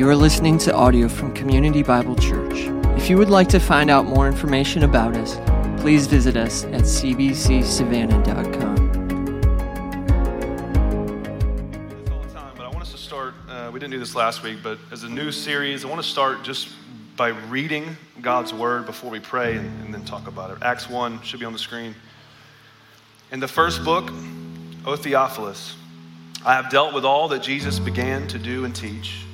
You are listening to audio from Community Bible Church. If you would like to find out more information about us, please visit us at cbcsavannah.com. That's all the time, but I want us to start, we didn't do this last week, but as a new series, I want to start just by reading God's Word before we pray and then talk about it. Acts 1 should be on the screen. In the first book, O Theophilus, I have dealt with all that Jesus began to do and teach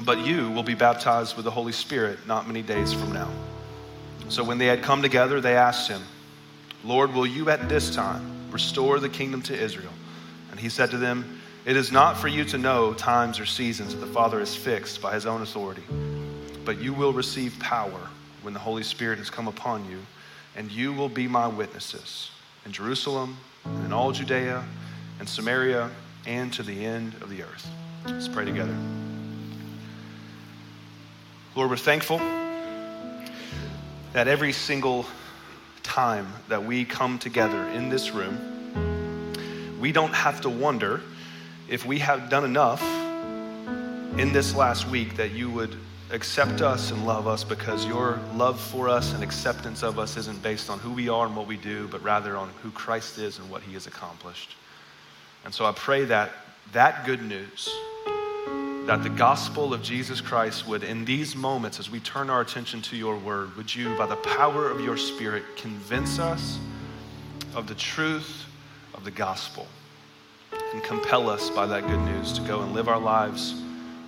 but you will be baptized with the Holy Spirit not many days from now." So when they had come together, they asked him, "Lord, will you at this time restore the kingdom to Israel?" And he said to them, "It is not for you to know times or seasons that the Father has fixed by his own authority, but you will receive power when the Holy Spirit has come upon you, and you will be my witnesses in Jerusalem and in all Judea and Samaria and to the end of the earth." Let's pray together. Lord, we're thankful that every single time that we come together in this room, we don't have to wonder if we have done enough in this last week that you would accept us and love us, because your love for us and acceptance of us isn't based on who we are and what we do, but rather on who Christ is and what he has accomplished. And so I pray that that good news, that the gospel of Jesus Christ would, in these moments, as we turn our attention to your word, would you, by the power of your Spirit, convince us of the truth of the gospel and compel us by that good news to go and live our lives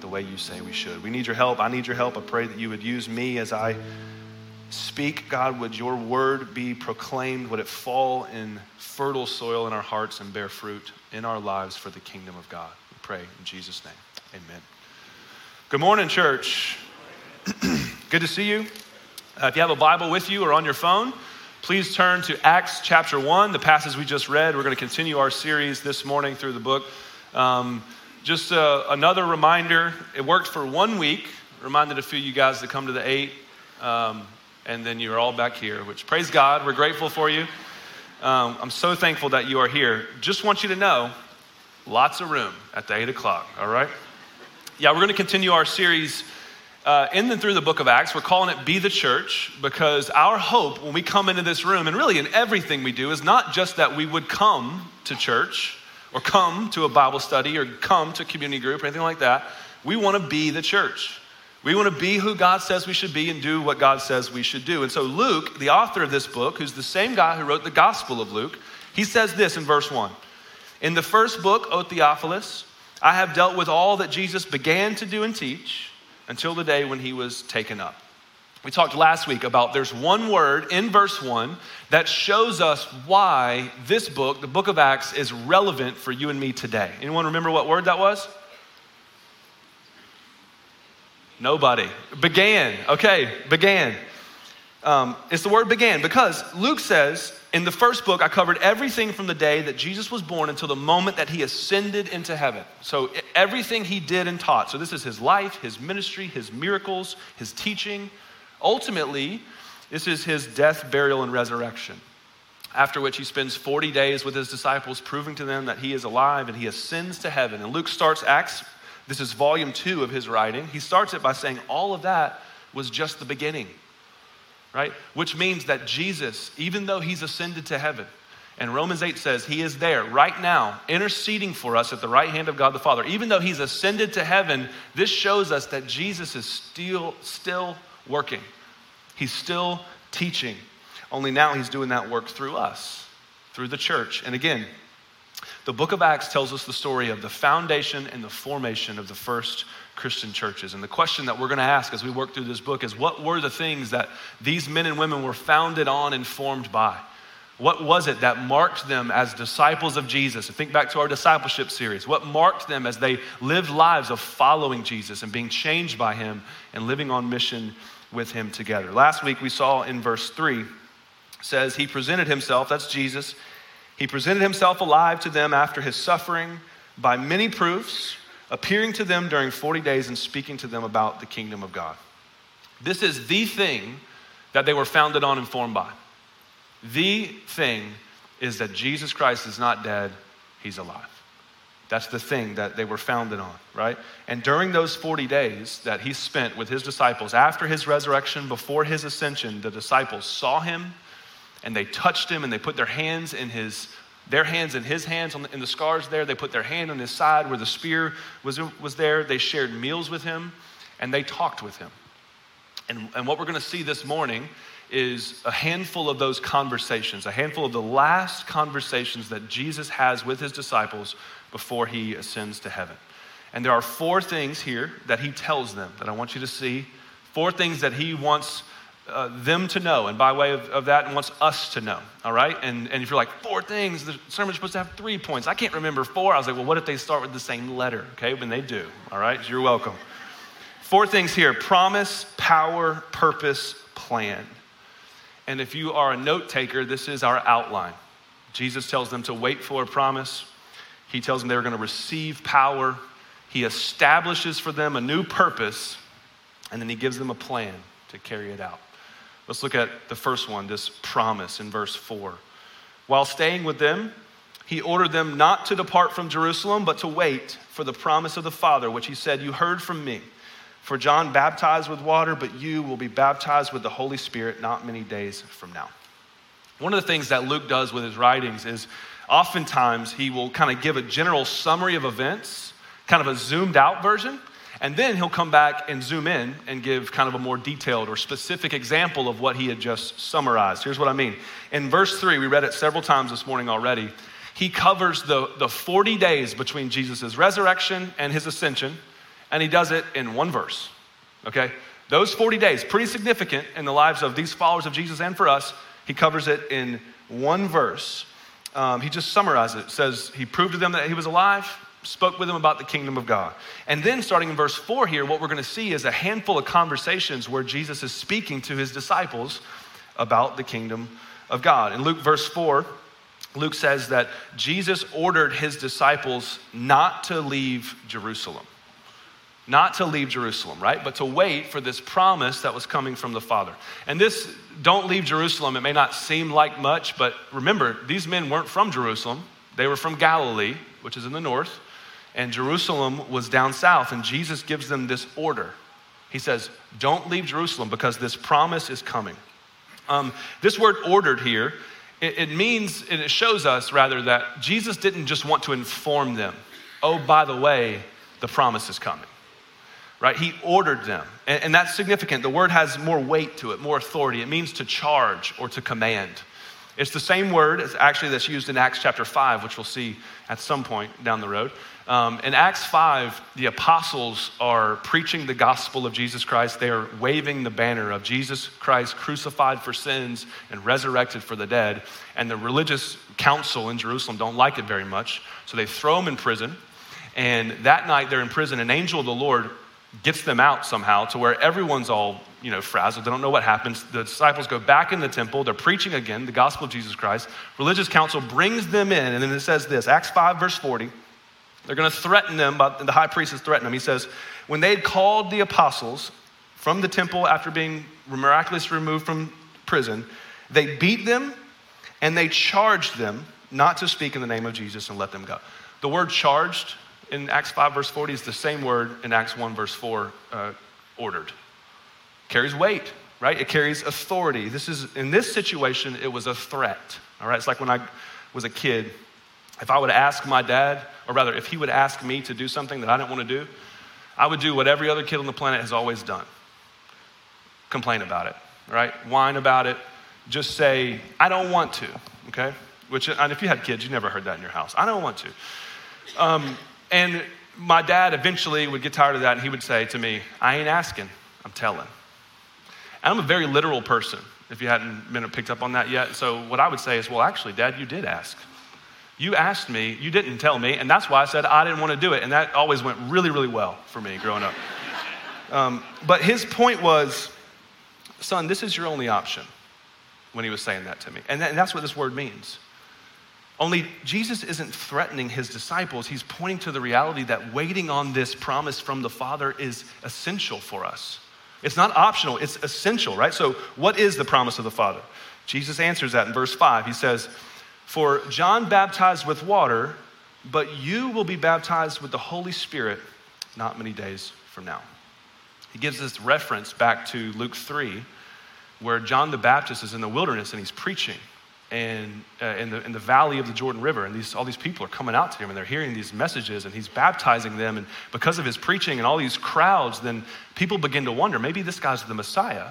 the way you say we should. We need your help. I need your help. I pray that you would use me as I speak. God, would your word be proclaimed? Would it fall in fertile soil in our hearts and bear fruit in our lives for the kingdom of God? We pray in Jesus' name. Amen. Good morning, church. Good to see you. If you have a Bible with you or on your phone, please turn to Acts chapter 1, the passage we just read. We're going to continue our series this morning through the book. Another reminder, it worked for 1 week. Reminded a few of you guys to come to the 8, and then you're all back here, which, praise God, we're grateful for you. I'm so thankful that you are here. Just want you to know, lots of room at the 8 o'clock, all right? Yeah, we're going to continue our series in and through the book of Acts. We're calling it Be the Church, because our hope when we come into this room, and really in everything we do, is not just that we would come to church or come to a Bible study or come to community group or anything like that. We want to be the church. We want to be who God says we should be and do what God says we should do. And so Luke, the author of this book, who's the same guy who wrote the Gospel of Luke, he says this in verse 1. "In the first book, O Theophilus, I have dealt with all that Jesus began to do and teach until the day when he was taken up." We talked last week about there's one word in verse 1 that shows us why this book, the book of Acts, is relevant for you and me today. Anyone remember what word that was? Nobody. Began. Okay, began. It's the word began, because Luke says, in the first book, I covered everything from the day that Jesus was born until the moment that he ascended into heaven. So everything he did and taught. So this is his life, his ministry, his miracles, his teaching. Ultimately, this is his death, burial, and resurrection, after which he spends 40 days with his disciples, proving to them that he is alive, and he ascends to heaven. And Luke starts Acts, this is volume 2 of his writing. He starts it by saying all of that was just the beginning. Right? Which means that Jesus, even though he's ascended to heaven, and Romans 8 says he is there right now, interceding for us at the right hand of God the Father. Even though he's ascended to heaven, this shows us that Jesus is still working. He's still teaching. Only now he's doing that work through us, through the church. And again, the book of Acts tells us the story of the foundation and the formation of the first Christian churches. And the question that we're going to ask as we work through this book is, what were the things that these men and women were founded on and formed by? What was it that marked them as disciples of Jesus? Think back to our discipleship series. What marked them as they lived lives of following Jesus and being changed by him and living on mission with him together. Last week we saw in verse 3, says he presented himself, that's Jesus, he presented himself alive to them after his suffering by many proofs, appearing to them during 40 days and speaking to them about the kingdom of God. This is the thing that they were founded on and formed by. The thing is that Jesus Christ is not dead, he's alive. That's the thing that they were founded on, right? And during those 40 days that he spent with his disciples, after his resurrection, before his ascension, the disciples saw him and they touched him and they put their hands in his hands in the scars there. They put their hand on his side where the spear was there. They shared meals with him and they talked with him. And what we're gonna see this morning is a handful of those conversations, a handful of the last conversations that Jesus has with his disciples before he ascends to heaven. And there are four things here that he tells them that I want you to see, four things that he wants them to know, and by way of that, wants us to know, all right? And if you're like, four things, the sermon's supposed to have 3 points. I can't remember four. I was like, well, what if they start with the same letter, okay? When they do, all right? You're welcome. Four things here: promise, power, purpose, plan. And if you are a note taker, this is our outline. Jesus tells them to wait for a promise. He tells them they're gonna receive power. He establishes for them a new purpose, and then he gives them a plan to carry it out. Let's look at the first one, this promise in verse 4. While staying with them, he ordered them not to depart from Jerusalem, but to wait for the promise of the Father, which he said, "You heard from me. For John baptized with water, but you will be baptized with the Holy Spirit not many days from now." One of the things that Luke does with his writings is oftentimes he will kind of give a general summary of events, kind of a zoomed out version, and then he'll come back and zoom in and give kind of a more detailed or specific example of what he had just summarized. Here's what I mean. In verse 3, we read it several times this morning already, he covers the 40 days between Jesus' resurrection and his ascension, and he does it in one verse, okay? Those 40 days, pretty significant in the lives of these followers of Jesus and for us. He covers it in one verse. He just summarizes it. It says he proved to them that he was alive, spoke with them about the kingdom of God. And then starting in verse 4 here, what we're gonna see is a handful of conversations where Jesus is speaking to his disciples about the kingdom of God. In Luke verse 4, Luke says that Jesus ordered his disciples not to leave Jerusalem. Not to leave Jerusalem, right? But to wait for this promise that was coming from the Father. And this, don't leave Jerusalem, it may not seem like much, but remember, these men weren't from Jerusalem. They were from Galilee, which is in the north, and Jerusalem was down south, and Jesus gives them this order. He says, don't leave Jerusalem because this promise is coming. This word ordered here, it means, and it shows us rather, that Jesus didn't just want to inform them, oh, by the way, the promise is coming. Right? He ordered them. And that's significant. The word has more weight to it, more authority. It means to charge or to command. It's the same word as actually that's used in Acts chapter 5, which we'll see at some point down the road. In Acts 5, the apostles are preaching the gospel of Jesus Christ. They are waving the banner of Jesus Christ crucified for sins and resurrected for the dead. And the religious council in Jerusalem don't like it very much. So they throw him in prison. And that night they're in prison. An angel of the Lord gets them out somehow to where everyone's all, frazzled. They don't know what happens. The disciples go back in the temple. They're preaching again, the gospel of Jesus Christ. Religious council brings them in. And then it says this, Acts 5, verse 40, they're gonna threaten them, but the high priest is threatening them. He says, when they had called the apostles from the temple after being miraculously removed from prison, they beat them and they charged them not to speak in the name of Jesus and let them go. The word charged in Acts 5, verse 40 is the same word in Acts 1, verse 4, ordered. Carries weight, right? It carries authority. This is, in this situation, it was a threat, all right? It's like when I was a kid, if I would ask my dad, or rather, if he would ask me to do something that I didn't want to do, I would do what every other kid on the planet has always done. Complain about it, right? Whine about it. Just say, I don't want to, okay? Which, and if you had kids, you never heard that in your house. I don't want to. And my dad eventually would get tired of that and he would say to me, I ain't asking, I'm telling. And I'm a very literal person, if you hadn't been picked up on that yet. So what I would say is, well, actually, Dad, you did ask. You asked me, you didn't tell me, and that's why I said I didn't want to do it. And that always went really, really well for me growing up. But his point was, son, this is your only option, when he was saying that to me. And that's what this word means. Only Jesus isn't threatening his disciples. He's pointing to the reality that waiting on this promise from the Father is essential for us. It's not optional, it's essential, right? So what is the promise of the Father? Jesus answers that in verse 5. He says, "For John baptized with water, but you will be baptized with the Holy Spirit not many days from now." He gives this reference back to Luke 3, where John the Baptist is in the wilderness and he's preaching and in the valley of the Jordan River, and all these people are coming out to him and they're hearing these messages and he's baptizing them, and because of his preaching and all these crowds, then people begin to wonder, maybe this guy's the Messiah.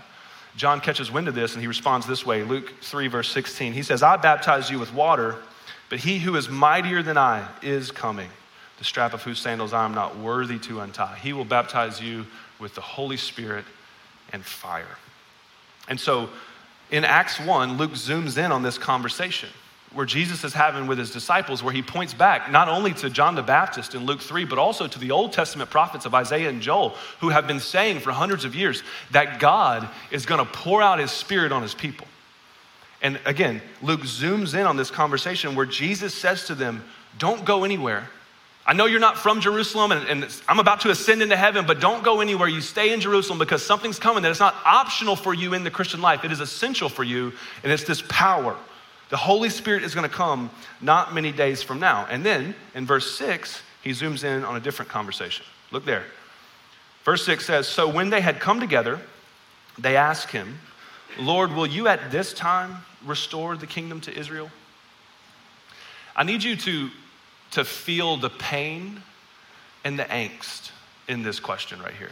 John catches wind of this and he responds this way, Luke 3 verse 16. He says, "I baptize you with water, but he who is mightier than I is coming, the strap of whose sandals I am not worthy to untie. He will baptize you with the Holy Spirit and fire." And so in Acts 1, Luke zooms in on this conversation where Jesus is having with his disciples, where he points back not only to John the Baptist in Luke 3, but also to the Old Testament prophets of Isaiah and Joel, who have been saying for hundreds of years that God is gonna pour out his Spirit on his people. And again, Luke zooms in on this conversation where Jesus says to them, "Don't go anywhere. I know you're not from Jerusalem and I'm about to ascend into heaven, but don't go anywhere. You stay in Jerusalem because something's coming that is not optional for you in the Christian life. It is essential for you, and it's this power. The Holy Spirit is gonna come not many days from now." And then in verse 6, he zooms in on a different conversation. Look there. Verse 6 says, "So when they had come together, they asked him, 'Lord, will you at this time restore the kingdom to Israel?'" I need you to feel the pain and the angst in this question right here.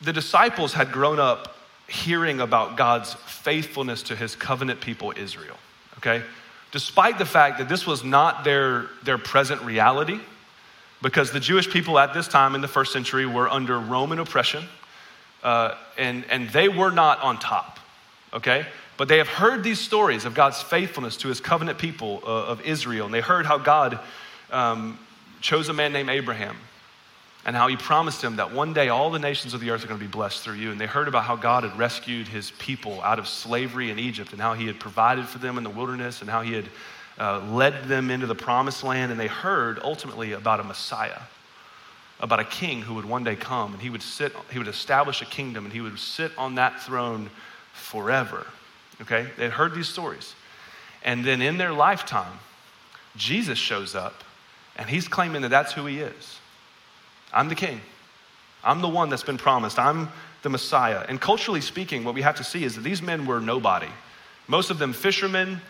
The disciples had grown up hearing about God's faithfulness to his covenant people, Israel, okay? Despite the fact that this was not their present reality, because the Jewish people at this time in the first century were under Roman oppression, and they were not on top, okay? But they have heard these stories of God's faithfulness to his covenant people of Israel. And they heard how God chose a man named Abraham and how he promised him that one day all the nations of the earth are gonna be blessed through you. And they heard about how God had rescued his people out of slavery in Egypt and how he had provided for them in the wilderness and how he had led them into the promised land. And they heard ultimately about a Messiah, about a king who would one day come and he would establish a kingdom and he would sit on that throne forever. Okay, they heard these stories. And then in their lifetime, Jesus shows up and he's claiming that that's who he is. "I'm the king. I'm the one that's been promised. I'm the Messiah." And culturally speaking, what we have to see is that these men were nobody. Most of them fishermen,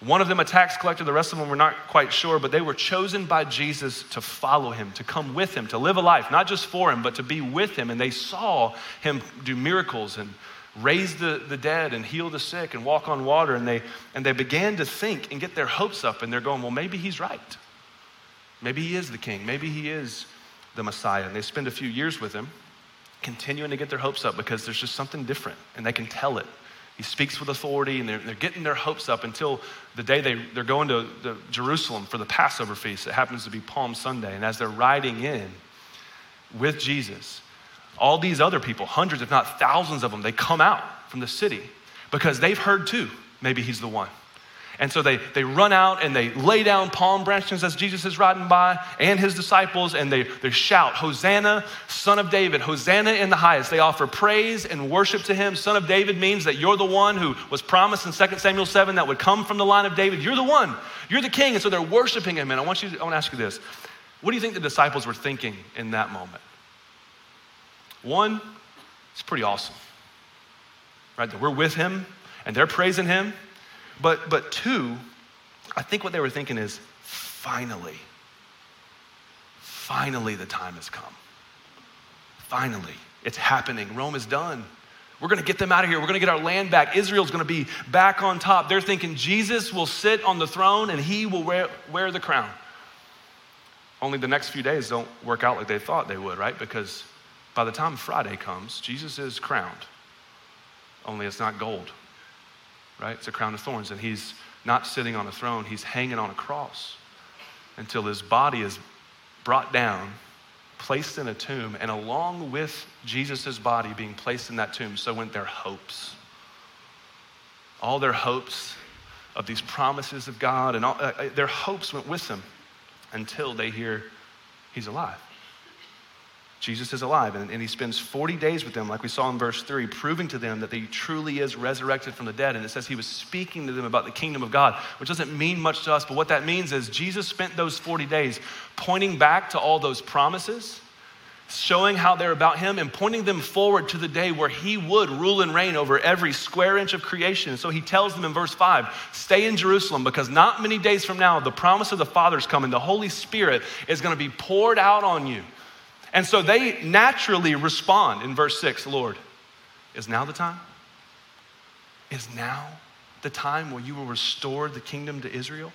one of them a tax collector, the rest of them we're not quite sure, but they were chosen by Jesus to follow him, to come with him, to live a life, not just for him, but to be with him. And they saw him do miracles and raise the dead and heal the sick and walk on water. And they began to think and get their hopes up, and they're going, "Well, maybe he's right. Maybe he is the king. Maybe he is the Messiah." And they spend a few years with him, continuing to get their hopes up because there's just something different and they can tell it. He speaks with authority, and they're getting their hopes up until the day they're going to Jerusalem for the Passover feast. It happens to be Palm Sunday. And as they're riding in with Jesus, all these other people, hundreds if not thousands of them, they come out from the city because they've heard too, maybe he's the one. And so they run out and they lay down palm branches as Jesus is riding by and his disciples, and they shout, "Hosanna, Son of David, Hosanna in the highest." They offer praise and worship to him. Son of David means that you're the one who was promised in 2 Samuel 7 that would come from the line of David. You're the one, you're the king. And so they're worshiping him. And I wanna ask you this. What do you think the disciples were thinking in that moment? One, it's pretty awesome, right? That we're with him and they're praising him. But two, I think what they were thinking is, finally the time has come. Finally, it's happening. Rome is done. We're gonna get them out of here. We're gonna get our land back. Israel's gonna be back on top. They're thinking Jesus will sit on the throne and he will wear the crown. Only the next few days don't work out like they thought they would, right? Because by the time Friday comes, Jesus is crowned, only it's not gold, right? It's a crown of thorns, and he's not sitting on a throne, he's hanging on a cross until his body is brought down placed in a tomb, and along with Jesus's body being placed in that tomb, so went their hopes. All their hopes of these promises of God, and all, their hopes went with them until they hear he's alive. Jesus is alive, and he spends 40 days with them, like we saw in verse 3, proving to them that he truly is resurrected from the dead. And it says he was speaking to them about the kingdom of God, which doesn't mean much to us, but what that means is Jesus spent those 40 days pointing back to all those promises, showing how they're about him, and pointing them forward to the day where he would rule and reign over every square inch of creation. So he tells them in verse 5, stay in Jerusalem, because not many days from now, the promise of the Father's coming. The Holy Spirit is going to be poured out on you. And so they naturally respond in verse 6, Lord, is now the time? Is now the time where you will restore the kingdom to Israel?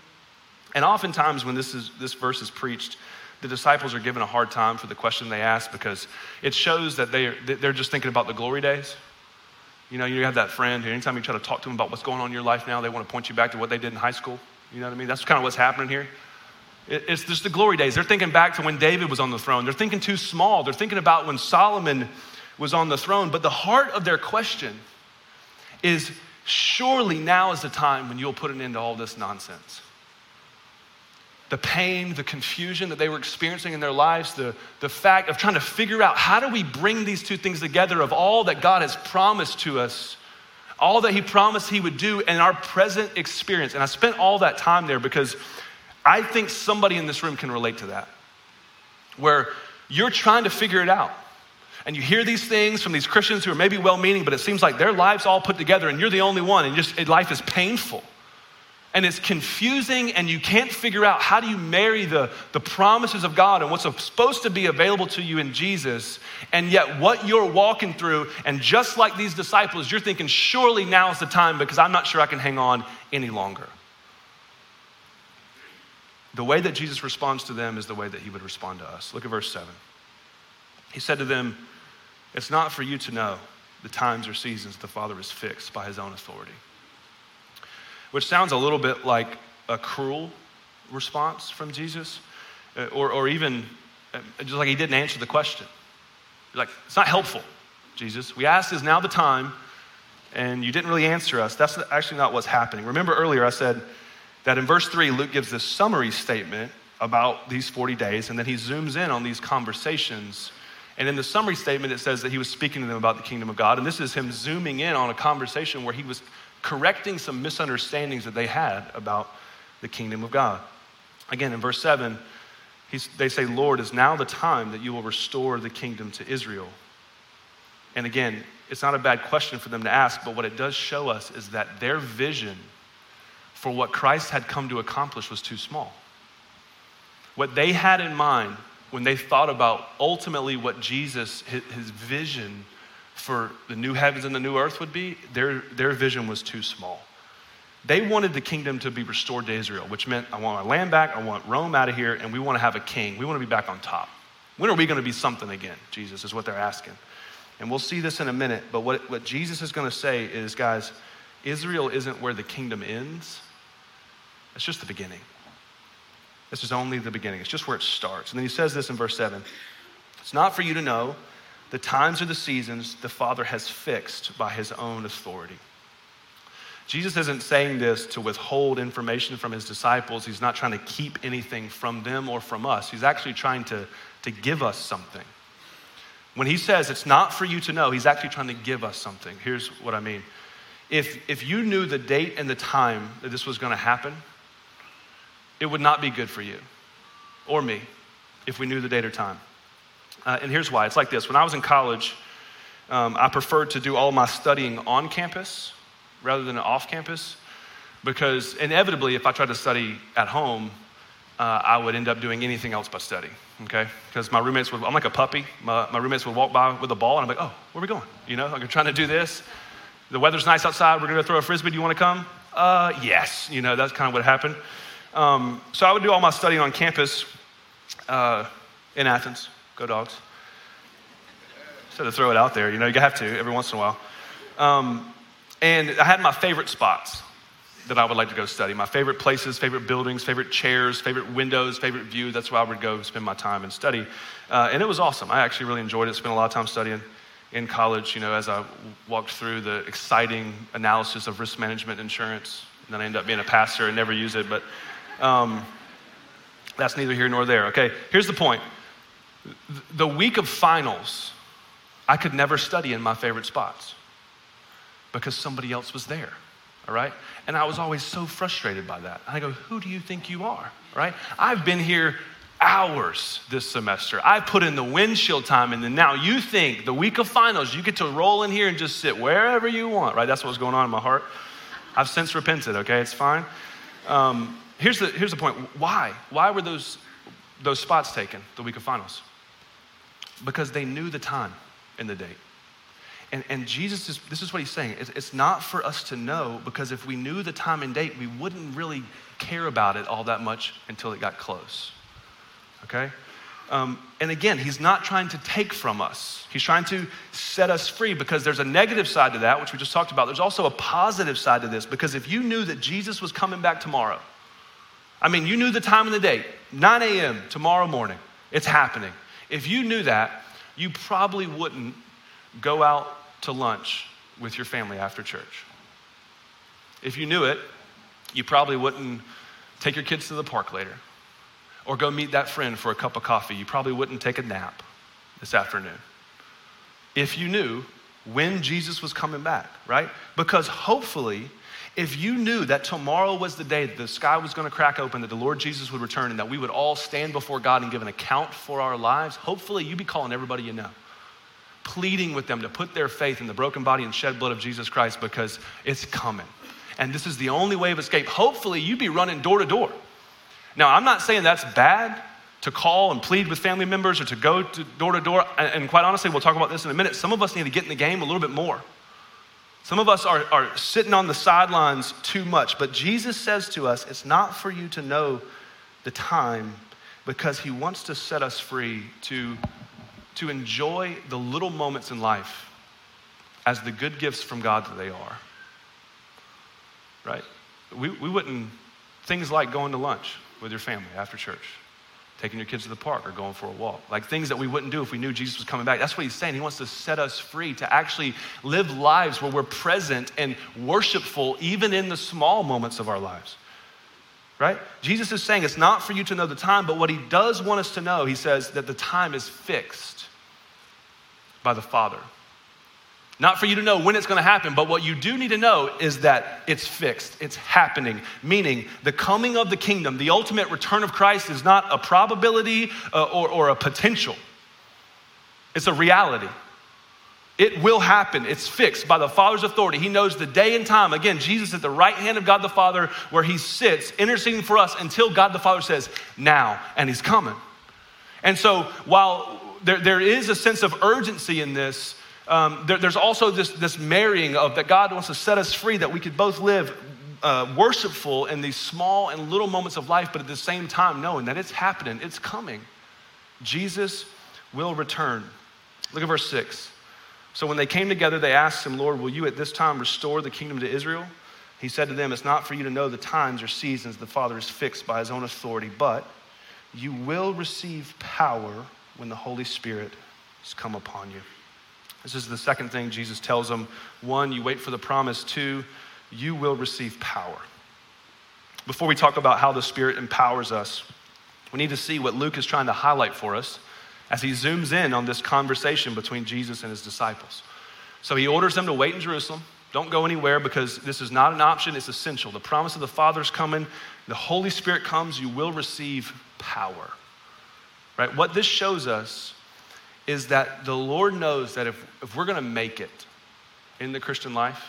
And oftentimes when this verse is preached, the disciples are given a hard time for the question they ask, because it shows that they're just thinking about the glory days. You know, you have that friend who anytime you try to talk to them about what's going on in your life now, they want to point you back to what they did in high school. You know what I mean? That's kind of what's happening here. It's just the glory days. They're thinking back to when David was on the throne. They're thinking too small. They're thinking about when Solomon was on the throne. But the heart of their question is, surely now is the time when you'll put an end to all this nonsense. The pain, the confusion that they were experiencing in their lives, the fact of trying to figure out, how do we bring these two things together of all that God has promised to us, all that he promised he would do, and our present experience. And I spent all that time there because I think somebody in this room can relate to that, where you're trying to figure it out and you hear these things from these Christians who are maybe well-meaning, but it seems like their lives all put together and you're the only one, and just life is painful and it's confusing, and you can't figure out, how do you marry the promises of God and what's supposed to be available to you in Jesus, and yet what you're walking through, and just like these disciples, you're thinking, surely now is the time, because I'm not sure I can hang on any longer. The way that Jesus responds to them is the way that he would respond to us. Look at verse 7. He said to them, it's not for you to know the times or seasons the Father is fixed by his own authority, which sounds a little bit like a cruel response from Jesus, or even just like he didn't answer the question. Like, it's not helpful, Jesus. We asked, is now the time? And you didn't really answer us. That's actually not what's happening. Remember earlier I said, that in verse 3, Luke gives this summary statement about these 40 days, and then he zooms in on these conversations. And in the summary statement, it says that he was speaking to them about the kingdom of God. And this is him zooming in on a conversation where he was correcting some misunderstandings that they had about the kingdom of God. Again, in verse 7, they say, Lord, is now the time that you will restore the kingdom to Israel? And again, it's not a bad question for them to ask, but what it does show us is that their vision for what Christ had come to accomplish was too small. What they had in mind when they thought about ultimately what Jesus, his vision for the new heavens and the new earth would be, their vision was too small. They wanted the kingdom to be restored to Israel, which meant, I want our land back, I want Rome out of here, and we want to have a king. We want to be back on top. When are we going to be something again, Jesus, is what they're asking. And we'll see this in a minute, but what Jesus is going to say is, guys, Israel isn't where the kingdom ends. It's just the beginning. This is only the beginning. It's just where it starts. And then he says this in verse 7. It's not for you to know the times or the seasons the Father has fixed by his own authority. Jesus isn't saying this to withhold information from his disciples. He's not trying to keep anything from them or from us. He's actually trying to give us something. When he says it's not for you to know, he's actually trying to give us something. Here's what I mean. If you knew the date and the time that this was going to happen, it would not be good for you or me if we knew the date or time. And here's why. It's like this. When I was in college, I preferred to do all my studying on campus rather than off campus, because inevitably, if I tried to study at home, I would end up doing anything else but study, okay? Because my roommates would, I'm like a puppy. My roommates would walk by with a ball, and I'm like, oh, where are we going? You know, like I'm trying to do this. The weather's nice outside. We're going to throw a frisbee. Do you want to come? Yes. You know, that's kind of what happened. So I would do all my studying on campus in Athens. Go Dogs. Just had to throw it out there. You know, you have to every once in a while. And I had my favorite spots. that I would like to go study. My favorite places, favorite buildings, favorite chairs, favorite windows, favorite view. That's where I would go spend my time and study. And it was awesome. I actually really enjoyed it. Spent a lot of time studying in college, you know, as I walked through the exciting analysis of risk management insurance. And then I ended up being a pastor and never used it. But that's neither here nor there. Okay, here's the point. The week of finals, I could never study in my favorite spots because somebody else was there. All right? And I was always so frustrated by that. I go, who do you think you are? All right? I've been here hours this semester. I put in the windshield time, and then now you think the week of finals, you get to roll in here and just sit wherever you want, right? That's what was going on in my heart. I've since repented, okay? It's fine. Here's the point. Why? Why were those spots taken the week of finals? Because they knew the time and the date. And Jesus, this is what he's saying. It's not for us to know, because if we knew the time and date, we wouldn't really care about it all that much until it got close, okay? And again, he's not trying to take from us. He's trying to set us free, because there's a negative side to that, which we just talked about. There's also a positive side to this, because if you knew that Jesus was coming back tomorrow, I mean, you knew the time and the date, 9 a.m. tomorrow morning, it's happening. If you knew that, you probably wouldn't go out to lunch with your family after church. If you knew it, you probably wouldn't take your kids to the park later or go meet that friend for a cup of coffee. You probably wouldn't take a nap this afternoon. If you knew when Jesus was coming back, right? Because hopefully, if you knew that tomorrow was the day that the sky was gonna crack open, that the Lord Jesus would return, and that we would all stand before God and give an account for our lives, hopefully you'd be calling everybody you know, pleading with them to put their faith in the broken body and shed blood of Jesus Christ, because it's coming. And this is the only way of escape. Hopefully you'd be running door to door. Now, I'm not saying that's bad to call and plead with family members or to go to door. And quite honestly, we'll talk about this in a minute. Some of us need to get in the game a little bit more. Some of us are sitting on the sidelines too much, but Jesus says to us, it's not for you to know the time, because he wants to set us free to enjoy the little moments in life as the good gifts from God that they are, right? We wouldn't, things like going to lunch with your family after church, taking your kids to the park or going for a walk, like things that we wouldn't do if we knew Jesus was coming back. That's what he's saying. He wants to set us free to actually live lives where we're present and worshipful, even in the small moments of our lives, right? Jesus is saying it's not for you to know the time, but what he does want us to know, he says that the time is fixed by the Father. Not for you to know when it's gonna happen, but what you do need to know is that it's fixed, it's happening. Meaning the coming of the kingdom, the ultimate return of Christ, is not a probability or a potential. It's a reality. It will happen. It's fixed by the Father's authority. He knows the day and time. Again, Jesus at the right hand of God the Father, where he sits interceding for us until God the Father says, now, and he's coming. And so while there is a sense of urgency in this, there's also this marrying of that God wants to set us free, that we could both live worshipful in these small and little moments of life, but at the same time knowing that it's happening, it's coming. Jesus will return. Look at verse 6. So when they came together, they asked him, Lord, will you at this time restore the kingdom to Israel? He said to them, it's not for you to know the times or seasons the Father is fixed by his own authority, but you will receive power when the Holy Spirit has come upon you. This is the second thing Jesus tells them. One, you wait for the promise. Two, you will receive power. Before we talk about how the Spirit empowers us, we need to see what Luke is trying to highlight for us as he zooms in on this conversation between Jesus and his disciples. So he orders them to wait in Jerusalem. Don't go anywhere, because this is not an option, it's essential. The promise of the Father's coming, the Holy Spirit comes, you will receive power, right? What this shows us is that the Lord knows that if we're gonna make it in the Christian life,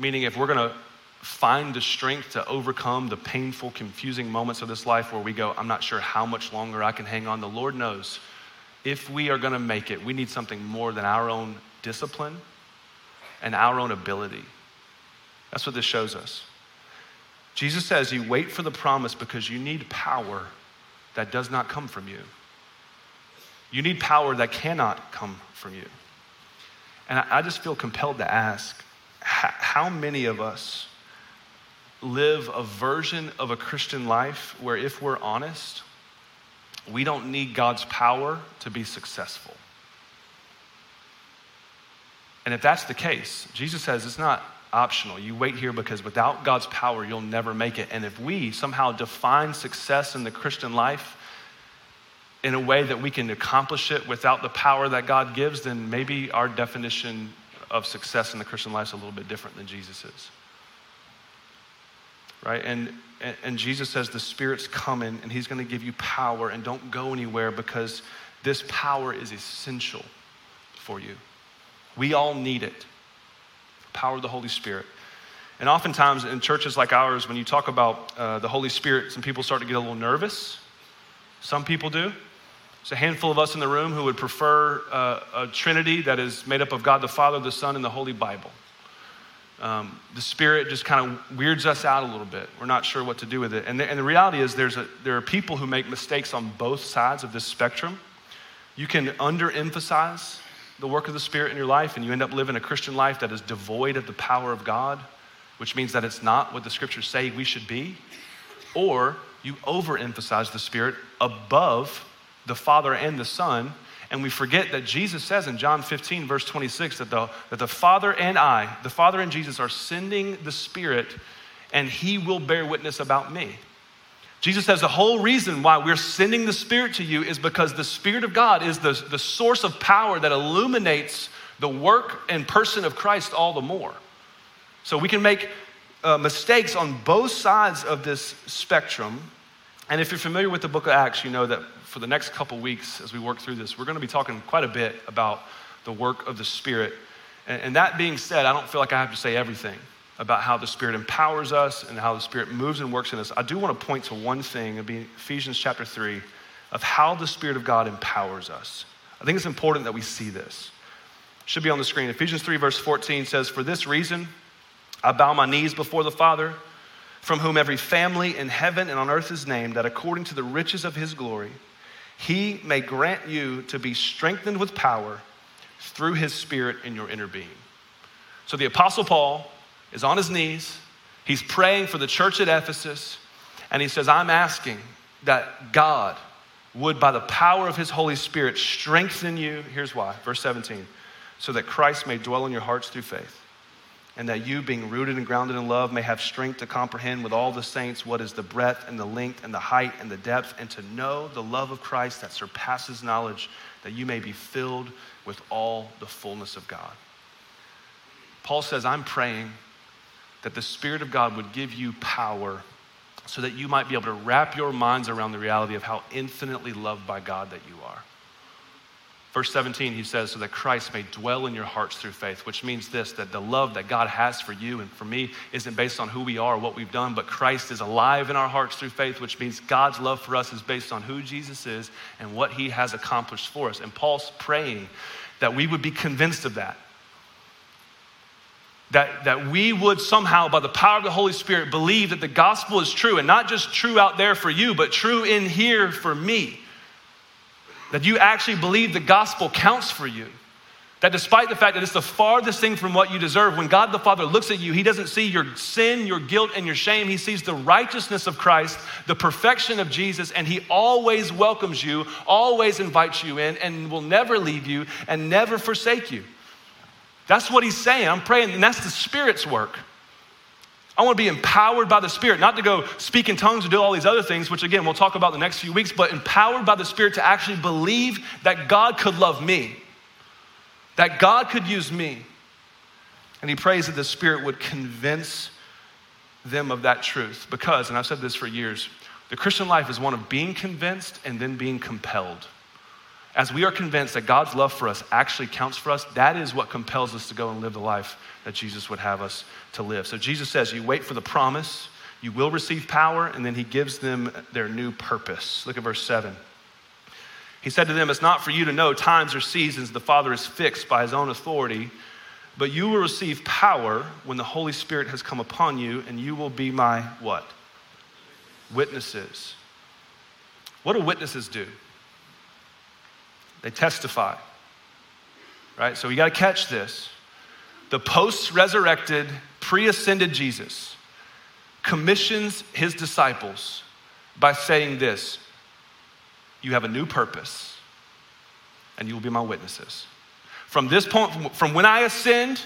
meaning if we're gonna find the strength to overcome the painful, confusing moments of this life where we go, I'm not sure how much longer I can hang on. The Lord knows if we are gonna make it, we need something more than our own discipline and our own ability. That's what this shows us. Jesus says you wait for the promise because you need power that does not come from you. You need power that cannot come from you. And I just feel compelled to ask, how many of us live a version of a Christian life where, if we're honest, we don't need God's power to be successful. And if that's the case, Jesus says it's not optional. You wait here because without God's power, you'll never make it. And if we somehow define success in the Christian life in a way that we can accomplish it without the power that God gives, then maybe our definition of success in the Christian life is a little bit different than Jesus's. Right? And Jesus says the Spirit's coming and he's going to give you power, and don't go anywhere because this power is essential for you. We all need it. The power of the Holy Spirit. And oftentimes in churches like ours, when you talk about the Holy Spirit, some people start to get a little nervous. Some people do. There's a handful of us in the room who would prefer a Trinity that is made up of God the Father, the Son, and the Holy Bible. The Spirit just kind of weirds us out a little bit. We're not sure what to do with it. And the reality is there are people who make mistakes on both sides of this spectrum. You can underemphasize the work of the Spirit in your life, and you end up living a Christian life that is devoid of the power of God, which means that it's not what the scriptures say we should be. Or you overemphasize the Spirit above the Father and the Son, and we forget that Jesus says in John 15, verse 26, that the Father and I, the Father and Jesus, are sending the Spirit, and he will bear witness about me. Jesus says the whole reason why we're sending the Spirit to you is because the Spirit of God is the source of power that illuminates the work and person of Christ all the more. So we can make mistakes on both sides of this spectrum. And if you're familiar with the book of Acts, you know that for the next couple weeks as we work through this, we're going to be talking quite a bit about the work of the Spirit. And that being said, I don't feel like I have to say everything about how the Spirit empowers us and how the Spirit moves and works in us. I do want to point to one thing. It'd be Ephesians chapter 3 of how the Spirit of God empowers us. I think it's important that we see this. It should be on the screen. Ephesians 3 verse 14 says, "For this reason, I bow my knees before the Father, from whom every family in heaven and on earth is named, that according to the riches of his glory, he may grant you to be strengthened with power through his Spirit in your inner being." So the Apostle Paul is on his knees. He's praying for the church at Ephesus. And he says, I'm asking that God would, by the power of his Holy Spirit, strengthen you. Here's why. Verse 17, so that Christ may dwell in your hearts through faith, and that you, being rooted and grounded in love, may have strength to comprehend with all the saints what is the breadth and the length and the height and the depth, and to know the love of Christ that surpasses knowledge, that you may be filled with all the fullness of God. Paul says, I'm praying that the Spirit of God would give you power so that you might be able to wrap your minds around the reality of how infinitely loved by God that you are. Verse 17, he says, so that Christ may dwell in your hearts through faith, which means this, that the love that God has for you and for me isn't based on who we are or what we've done, but Christ is alive in our hearts through faith, which means God's love for us is based on who Jesus is and what he has accomplished for us. And Paul's praying that we would be convinced of that. That we would somehow, by the power of the Holy Spirit, believe that the gospel is true, and not just true out there for you, but true in here for me. That you actually believe the gospel counts for you. That despite the fact that it's the farthest thing from what you deserve, when God the Father looks at you, he doesn't see your sin, your guilt, and your shame. He sees the righteousness of Christ, the perfection of Jesus, and he always welcomes you, always invites you in, and will never leave you and never forsake you. That's what he's saying. I'm praying, and that's the Spirit's work. I want to be empowered by the Spirit, not to go speak in tongues or do all these other things, which again, we'll talk about in the next few weeks, but empowered by the Spirit to actually believe that God could love me, that God could use me. And he prays that the Spirit would convince them of that truth because, and I've said this for years, the Christian life is one of being convinced and then being compelled. As we are convinced that God's love for us actually counts for us, that is what compels us to go and live the life that Jesus would have us to live. So Jesus says, you wait for the promise, you will receive power, and then he gives them their new purpose. Look at verse 7. He said to them, it's not for you to know times or seasons the Father is fixed by his own authority, but you will receive power when the Holy Spirit has come upon you, and you will be my what? Witnesses. What do witnesses do? They testify, right? So we got to catch this. The post-resurrected, pre-ascended Jesus commissions his disciples by saying this: you have a new purpose and you will be my witnesses. From this point, from when I ascend,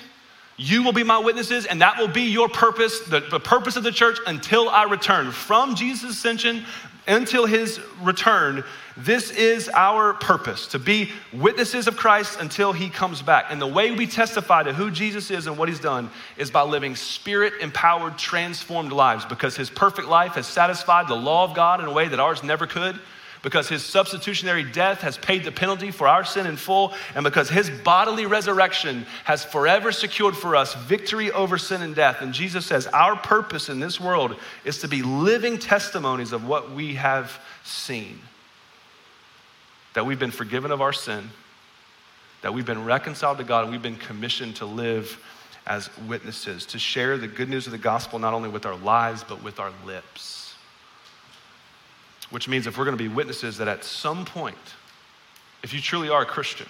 you will be my witnesses, and that will be your purpose, the purpose of the church until I return. From Jesus' ascension until his return, this is our purpose, to be witnesses of Christ until he comes back. And the way we testify to who Jesus is and what he's done is by living spirit-empowered, transformed lives, because his perfect life has satisfied the law of God in a way that ours never could, because his substitutionary death has paid the penalty for our sin in full, and because his bodily resurrection has forever secured for us victory over sin and death. And Jesus says our purpose in this world is to be living testimonies of what we have seen, that we've been forgiven of our sin, that we've been reconciled to God, and we've been commissioned to live as witnesses, to share the good news of the gospel not only with our lives, but with our lips. Which means if we're gonna be witnesses, that at some point, if you truly are a Christian,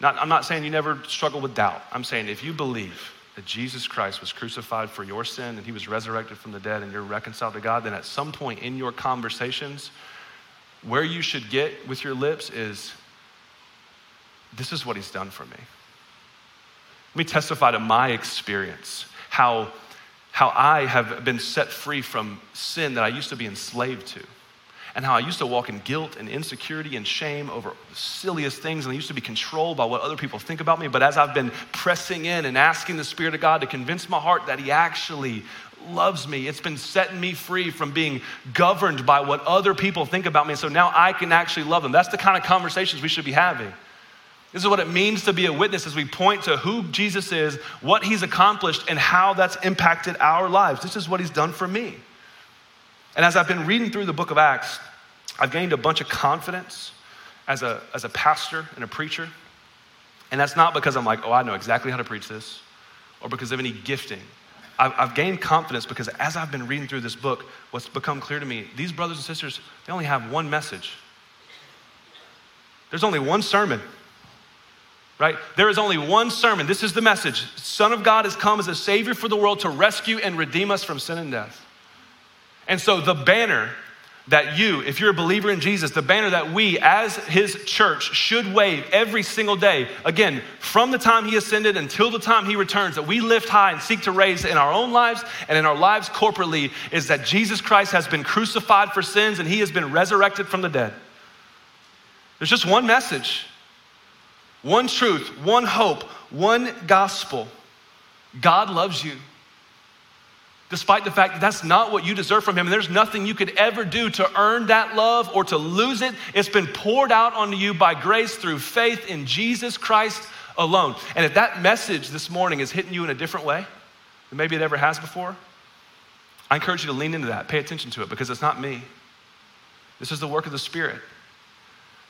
I'm not saying you never struggle with doubt. I'm saying if you believe that Jesus Christ was crucified for your sin and he was resurrected from the dead and you're reconciled to God, then at some point in your conversations, where you should get with your lips is, this is what he's done for me. Let me testify to my experience, how I have been set free from sin that I used to be enslaved to, and how I used to walk in guilt and insecurity and shame over the silliest things, and I used to be controlled by what other people think about me. But as I've been pressing in and asking the Spirit of God to convince my heart that he actually loves me, it's been setting me free from being governed by what other people think about me. So now I can actually love them. That's the kind of conversations we should be having. This is what it means to be a witness, as we point to who Jesus is, what he's accomplished, and how that's impacted our lives. This is what he's done for me. And as I've been reading through the book of Acts, I've gained a bunch of confidence as a pastor and a preacher. And that's not because I'm like, oh, I know exactly how to preach this, or because of any gifting. I've gained confidence because as I've been reading through this book, what's become clear to me, these brothers and sisters, they only have one message. There's only one sermon. Right? There is only one sermon. This is the message. Son of God has come as a savior for the world to rescue and redeem us from sin and death. And so the banner that you, if you're a believer in Jesus, the banner that we as his church should wave every single day, again, from the time he ascended until the time he returns, that we lift high and seek to raise in our own lives and in our lives corporately, is that Jesus Christ has been crucified for sins and he has been resurrected from the dead. There's just one message. One truth, one hope, one gospel. God loves you, despite the fact that that's not what you deserve from him. And there's nothing you could ever do to earn that love or to lose it. It's been poured out onto you by grace through faith in Jesus Christ alone. And if that message this morning is hitting you in a different way than maybe it ever has before, I encourage you to lean into that, pay attention to it, because it's not me. This is the work of the Spirit.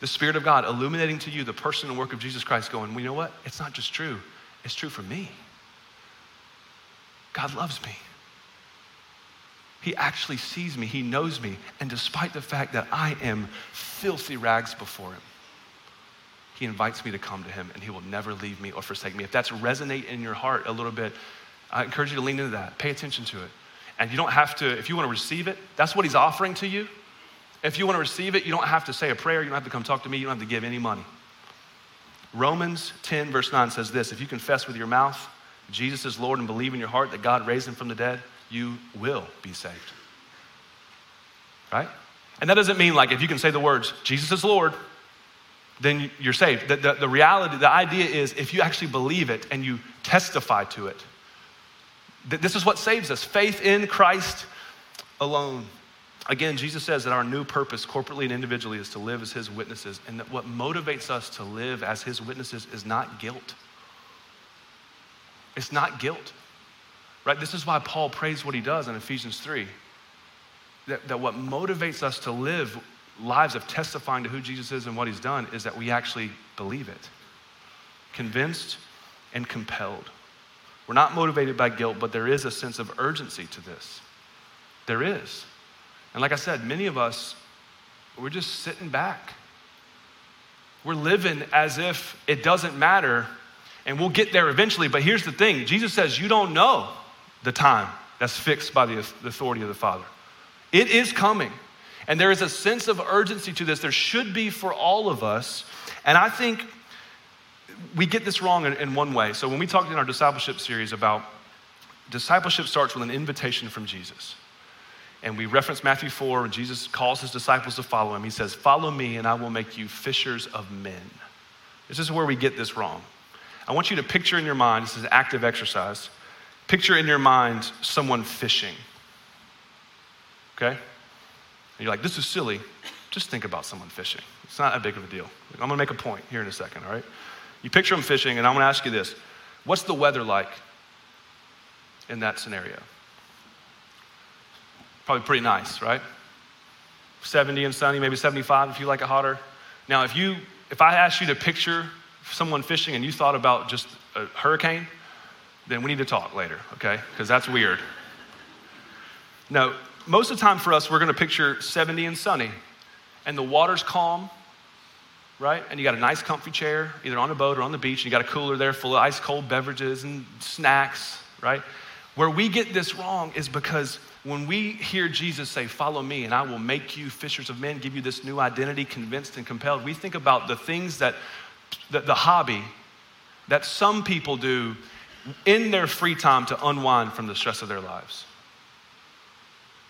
The Spirit of God illuminating to you the person and work of Jesus Christ, going, well, you know what? It's not just true. It's true for me. God loves me. He actually sees me. He knows me. And despite the fact that I am filthy rags before him, he invites me to come to him, and he will never leave me or forsake me. If that's resonate in your heart a little bit, I encourage you to lean into that. Pay attention to it. And you don't have to, if you want to receive it, that's what he's offering to you. If you want to receive it, you don't have to say a prayer. You don't have to come talk to me. You don't have to give any money. Romans 10 verse 9 says this: if you confess with your mouth Jesus is Lord and believe in your heart that God raised him from the dead, you will be saved. Right? And that doesn't mean like if you can say the words, Jesus is Lord, then you're saved. The reality, the idea is if you actually believe it and you testify to it, this is what saves us, faith in Christ alone. Again, Jesus says that our new purpose corporately and individually is to live as his witnesses, and that what motivates us to live as his witnesses is not guilt. It's not guilt, right? This is why Paul prays what he does in Ephesians 3, that what motivates us to live lives of testifying to who Jesus is and what he's done is that we actually believe it, convinced and compelled. We're not motivated by guilt, but there is a sense of urgency to this. There is. And like I said, many of us, we're just sitting back. We're living as if it doesn't matter, and we'll get there eventually. But here's the thing. Jesus says, you don't know the time that's fixed by the authority of the Father. It is coming. And there is a sense of urgency to this. There should be for all of us. And I think we get this wrong in one way. So when we talked in our discipleship series about discipleship starts with an invitation from Jesus. And we reference Matthew 4, when Jesus calls his disciples to follow him. He says, "Follow me and I will make you fishers of men." This is where we get this wrong. I want you to picture in your mind, this is active exercise, picture in your mind someone fishing, okay? And you're like, this is silly. Just think about someone fishing. It's not that big of a deal. I'm gonna make a point here in a second, all right? You picture them fishing, and I'm gonna ask you this. What's the weather like in that scenario? Probably pretty nice, right? 70 and sunny, maybe 75 if you like it hotter. Now, if I asked you to picture someone fishing and you thought about just a hurricane, then we need to talk later, okay? Because that's weird. Now, most of the time for us, we're gonna picture 70 and sunny, and the water's calm, right? And you got a nice comfy chair, either on a boat or on the beach, and you got a cooler there full of ice cold beverages and snacks, right? Where we get this wrong is because when we hear Jesus say, "Follow me and I will make you fishers of men," give you this new identity, convinced and compelled, we think about the things that the hobby that some people do in their free time to unwind from the stress of their lives.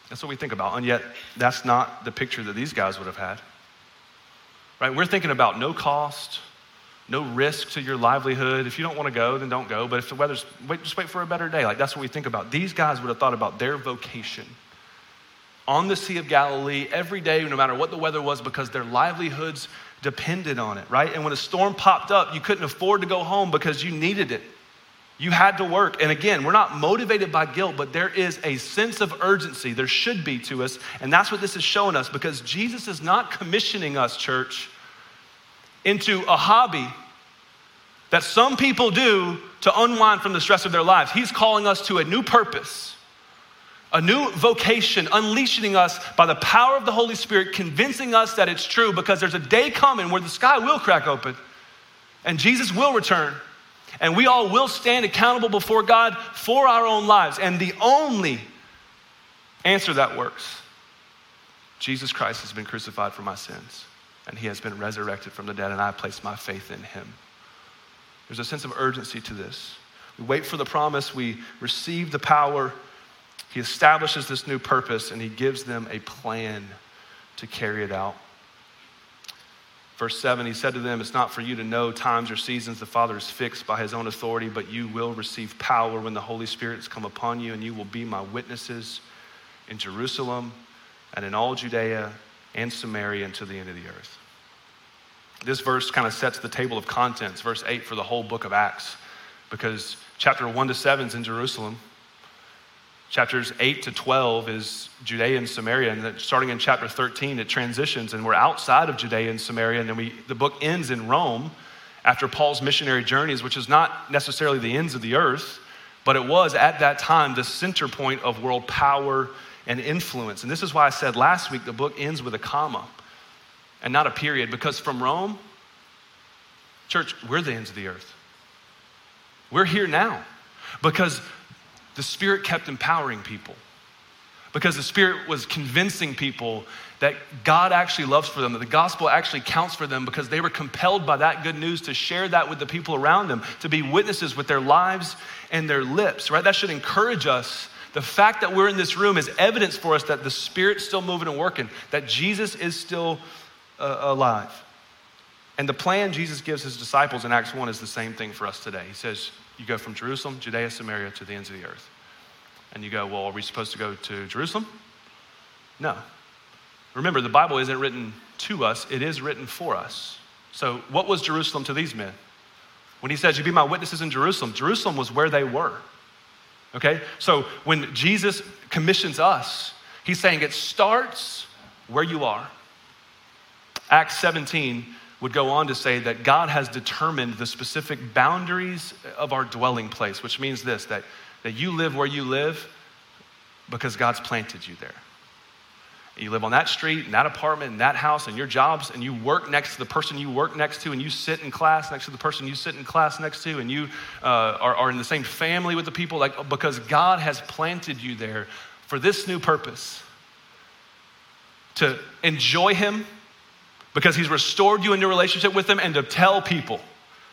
That's what we think about, and yet that's not the picture that these guys would have had, right? We're thinking about no cost, no risk to your livelihood. If you don't want to go, then don't go, but if the weather's, just wait for a better day. Like, that's what we think about. These guys would have thought about their vocation on the Sea of Galilee every day, no matter what the weather was, because their livelihoods depended on it, right? And when a storm popped up, you couldn't afford to go home because you needed it. You had to work. And again, we're not motivated by guilt, but there is a sense of urgency. There should be to us. And that's what this is showing us, because Jesus is not commissioning us, church, into a hobby that some people do to unwind from the stress of their lives. He's calling us to a new purpose, a new vocation, unleashing us by the power of the Holy Spirit, convincing us that it's true, because there's a day coming where the sky will crack open and Jesus will return, and we all will stand accountable before God for our own lives. And the only answer that works, Jesus Christ has been crucified for my sins, and he has been resurrected from the dead, and I place my faith in him. There's a sense of urgency to this. We wait for the promise, we receive the power. He establishes this new purpose, and he gives them a plan to carry it out. Verse 7, he said to them, "It's not for you to know times or seasons the Father is fixed by his own authority, but you will receive power when the Holy Spirit has come upon you, and you will be my witnesses in Jerusalem and in all Judea and Samaria and to the end of the earth." This verse kind of sets the table of contents, verse 8, for the whole book of Acts, because chapter 1-7 is in Jerusalem. Chapters 8-12 is Judea and Samaria, and then starting in chapter 13, it transitions, and we're outside of Judea and Samaria, and then the book ends in Rome after Paul's missionary journeys, which is not necessarily the ends of the earth, but it was at that time the center point of world power and influence. And this is why I said last week the book ends with a comma and not a period, because from Rome, church, we're the ends of the earth. We're here now because the Spirit kept empowering people, because the Spirit was convincing people that God actually loves for them, that the gospel actually counts for them, because they were compelled by that good news to share that with the people around them, to be witnesses with their lives and their lips, right? That should encourage us. The fact that we're in this room is evidence for us that the Spirit's still moving and working, that Jesus is still alive. And the plan Jesus gives his disciples in Acts 1 is the same thing for us today. He says, you go from Jerusalem, Judea, Samaria, to the ends of the earth. And you go, well, are we supposed to go to Jerusalem? No. Remember, the Bible isn't written to us, it is written for us. So what was Jerusalem to these men? When he says, you be my witnesses in Jerusalem, Jerusalem was where they were, okay? So when Jesus commissions us, he's saying it starts where you are. Acts 17 would go on to say that God has determined the specific boundaries of our dwelling place, which means this, that you live where you live because God's planted you there. You live on that street, in that apartment, in that house, and your jobs, and you work next to the person you work next to, and you sit in class next to the person you sit in class next to, and you are in the same family with the people, like, because God has planted you there for this new purpose, to enjoy him because he's restored you in your relationship with him, and to tell people,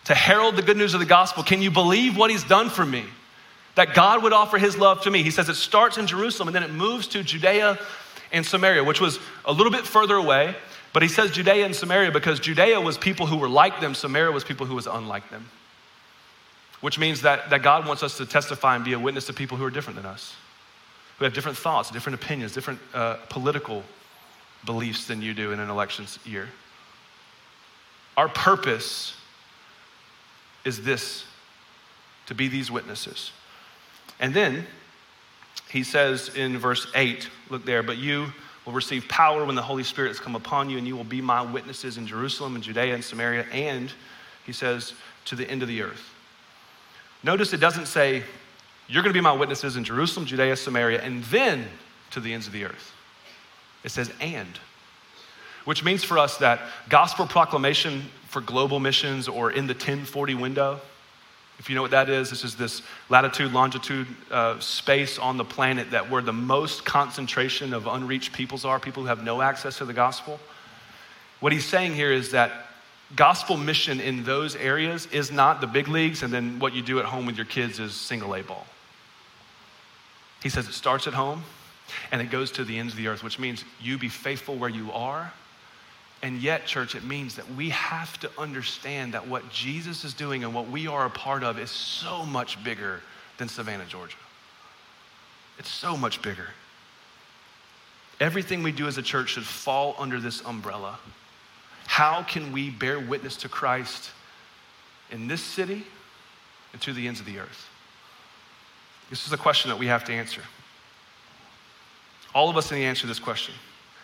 to herald the good news of the gospel. Can you believe what he's done for me? That God would offer his love to me. He says it starts in Jerusalem, and then it moves to Judea and Samaria, which was a little bit further away, but he says Judea and Samaria because Judea was people who were like them, Samaria was people who was unlike them, which means that God wants us to testify and be a witness to people who are different than us, who have different thoughts, different opinions, different political beliefs than you do in an election year. Our purpose is this, to be these witnesses. And then he says in verse 8, look there, but you will receive power when the Holy Spirit has come upon you, and you will be my witnesses in Jerusalem and Judea and Samaria, and he says, to the end of the earth. Notice it doesn't say, you're gonna be my witnesses in Jerusalem, Judea, Samaria, and then to the ends of the earth. It says, and, which means for us that gospel proclamation for global missions, or in the 1040 window, if you know what that is, this is this latitude, longitude space on the planet that where the most concentration of unreached peoples are, people who have no access to the gospel. What he's saying here is that gospel mission in those areas is not the big leagues, and then what you do at home with your kids is single A ball. He says it starts at home and it goes to the ends of the earth, which means you be faithful where you are. And yet, church, it means that we have to understand that what Jesus is doing and what we are a part of is so much bigger than Savannah, Georgia. It's so much bigger. Everything we do as a church should fall under this umbrella. How can we bear witness to Christ in this city and to the ends of the earth? This is a question that we have to answer. All of us need to answer this question.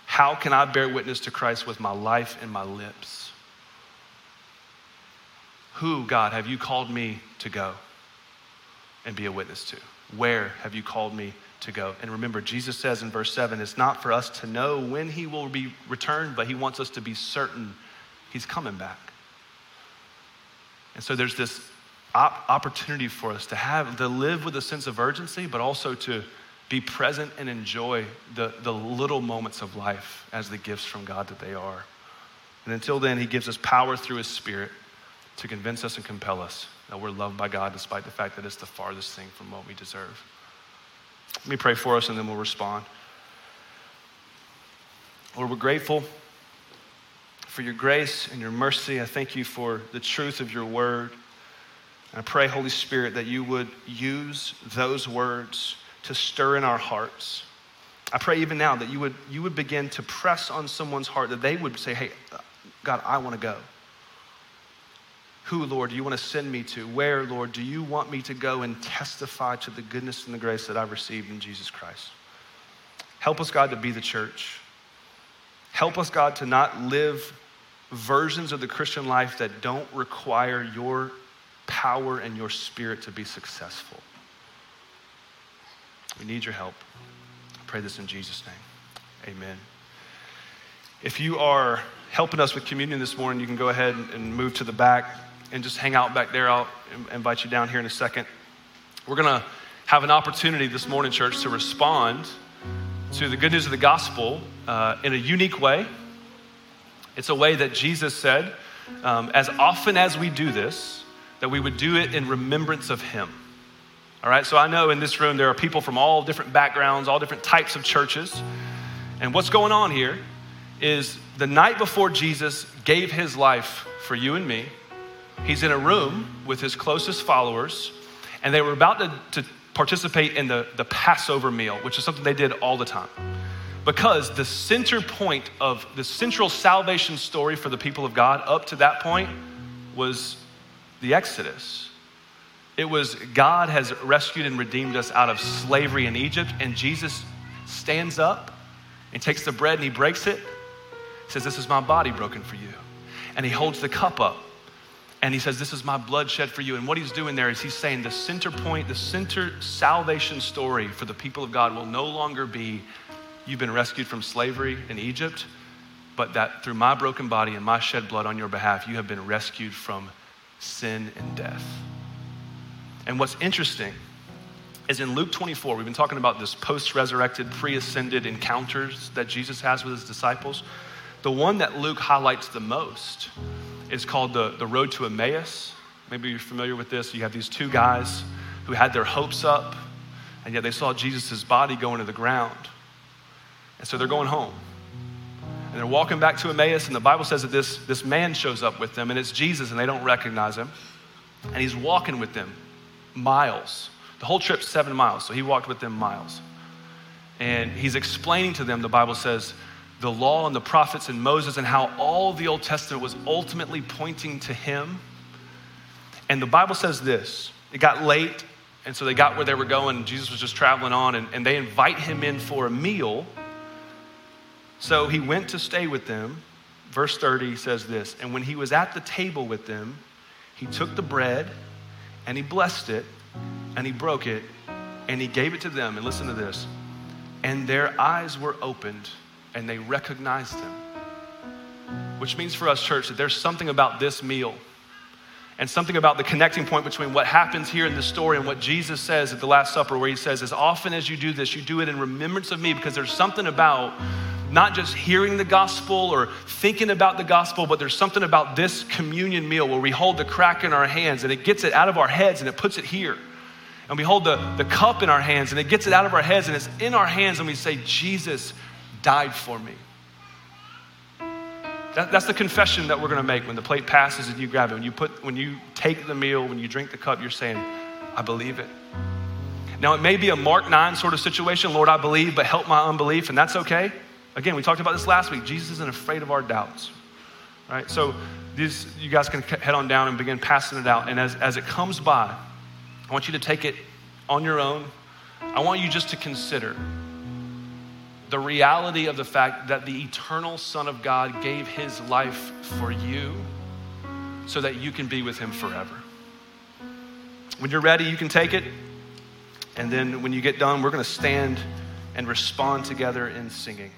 How can I bear witness to Christ with my life and my lips? Who, God, have you called me to go and be a witness to? Where have you called me to go? And remember, Jesus says in verse 7, it's not for us to know when he will be returned, but he wants us to be certain he's coming back. And so there's this opportunity for us to have, to live with a sense of urgency, but also to be present and enjoy the little moments of life as the gifts from God that they are. And until then, he gives us power through his Spirit to convince us and compel us that we're loved by God despite the fact that it's the farthest thing from what we deserve. Let me pray for us and then we'll respond. Lord, we're grateful for your grace and your mercy. I thank you for the truth of your word. And I pray, Holy Spirit, that you would use those words to stir in our hearts. I pray even now that you would begin to press on someone's heart, that they would say, hey, God, I wanna go. Who, Lord, do you wanna send me to? Where, Lord, do you want me to go and testify to the goodness and the grace that I've received in Jesus Christ? Help us, God, to be the church. Help us, God, to not live versions of the Christian life that don't require your power and your Spirit to be successful. We need your help. I pray this in Jesus' name, amen. If you are helping us with communion this morning, you can go ahead and move to the back and just hang out back there. I'll invite you down here in a second. We're gonna have an opportunity this morning, church, to respond to the good news of the gospel in a unique way. It's a way that Jesus said, as often as we do this, that we would do it in remembrance of him. All right, so I know in this room, there are people from all different backgrounds, all different types of churches. And what's going on here is the night before Jesus gave his life for you and me, he's in a room with his closest followers, and they were about to participate in the Passover meal, which is something they did all the time. Because the center point of the central salvation story for the people of God up to that point was the Exodus. It was God has rescued and redeemed us out of slavery in Egypt, and Jesus stands up and takes the bread and he breaks it. He says, this is my body broken for you. And he holds the cup up and he says, this is my blood shed for you. And what he's doing there is he's saying the center point, the center salvation story for the people of God will no longer be You've been rescued from slavery in Egypt, but that through my broken body and my shed blood on your behalf, you have been rescued from sin and death. And what's interesting is in Luke 24, we've been talking about this post-resurrected, pre-ascended encounters that Jesus has with his disciples. The one that Luke highlights the most is called the road to Emmaus. Maybe you're familiar with this. You have these two guys who had their hopes up, and yet they saw Jesus's body go into the ground. And so they're going home. And they're walking back to Emmaus, and the Bible says that this man shows up with them, and it's Jesus, and they don't recognize him. And he's walking with them miles. The whole trip's 7 miles, so he walked with them miles. And he's explaining to them, the Bible says, the law and the prophets and Moses and how all the Old Testament was ultimately pointing to him. And the Bible says this, it got late, and so they got where they were going, and Jesus was just traveling on, and they invite him in for a meal. So he went to stay with them. Verse 30 says this, and when he was at the table with them, he took the bread and he blessed it and he broke it and he gave it to them. And listen to this. And their eyes were opened and they recognized him. Which means for us, church, that there's something about this meal and something about the connecting point between what happens here in the story and what Jesus says at the Last Supper, where he says, as often as you do this, you do it in remembrance of me, because there's something about not just hearing the gospel or thinking about the gospel, but there's something about this communion meal where we hold the crack in our hands and it gets it out of our heads and it puts it here. And we hold the cup in our hands and it gets it out of our heads and it's in our hands, and we say, Jesus died for me. That's the confession that we're gonna make when the plate passes and you grab it. When you take the meal, when you drink the cup, you're saying, I believe it. Now it may be a Mark 9 sort of situation, Lord, I believe, but help my unbelief, and that's okay. Again, we talked about this last week. Jesus isn't afraid of our doubts, right? So these, you guys can head on down and begin passing it out. And as it comes by, I want you to take it on your own. I want you just to consider the reality of the fact that the eternal Son of God gave his life for you so that you can be with him forever. When you're ready, you can take it. And then when you get done, we're gonna stand and respond together in singing.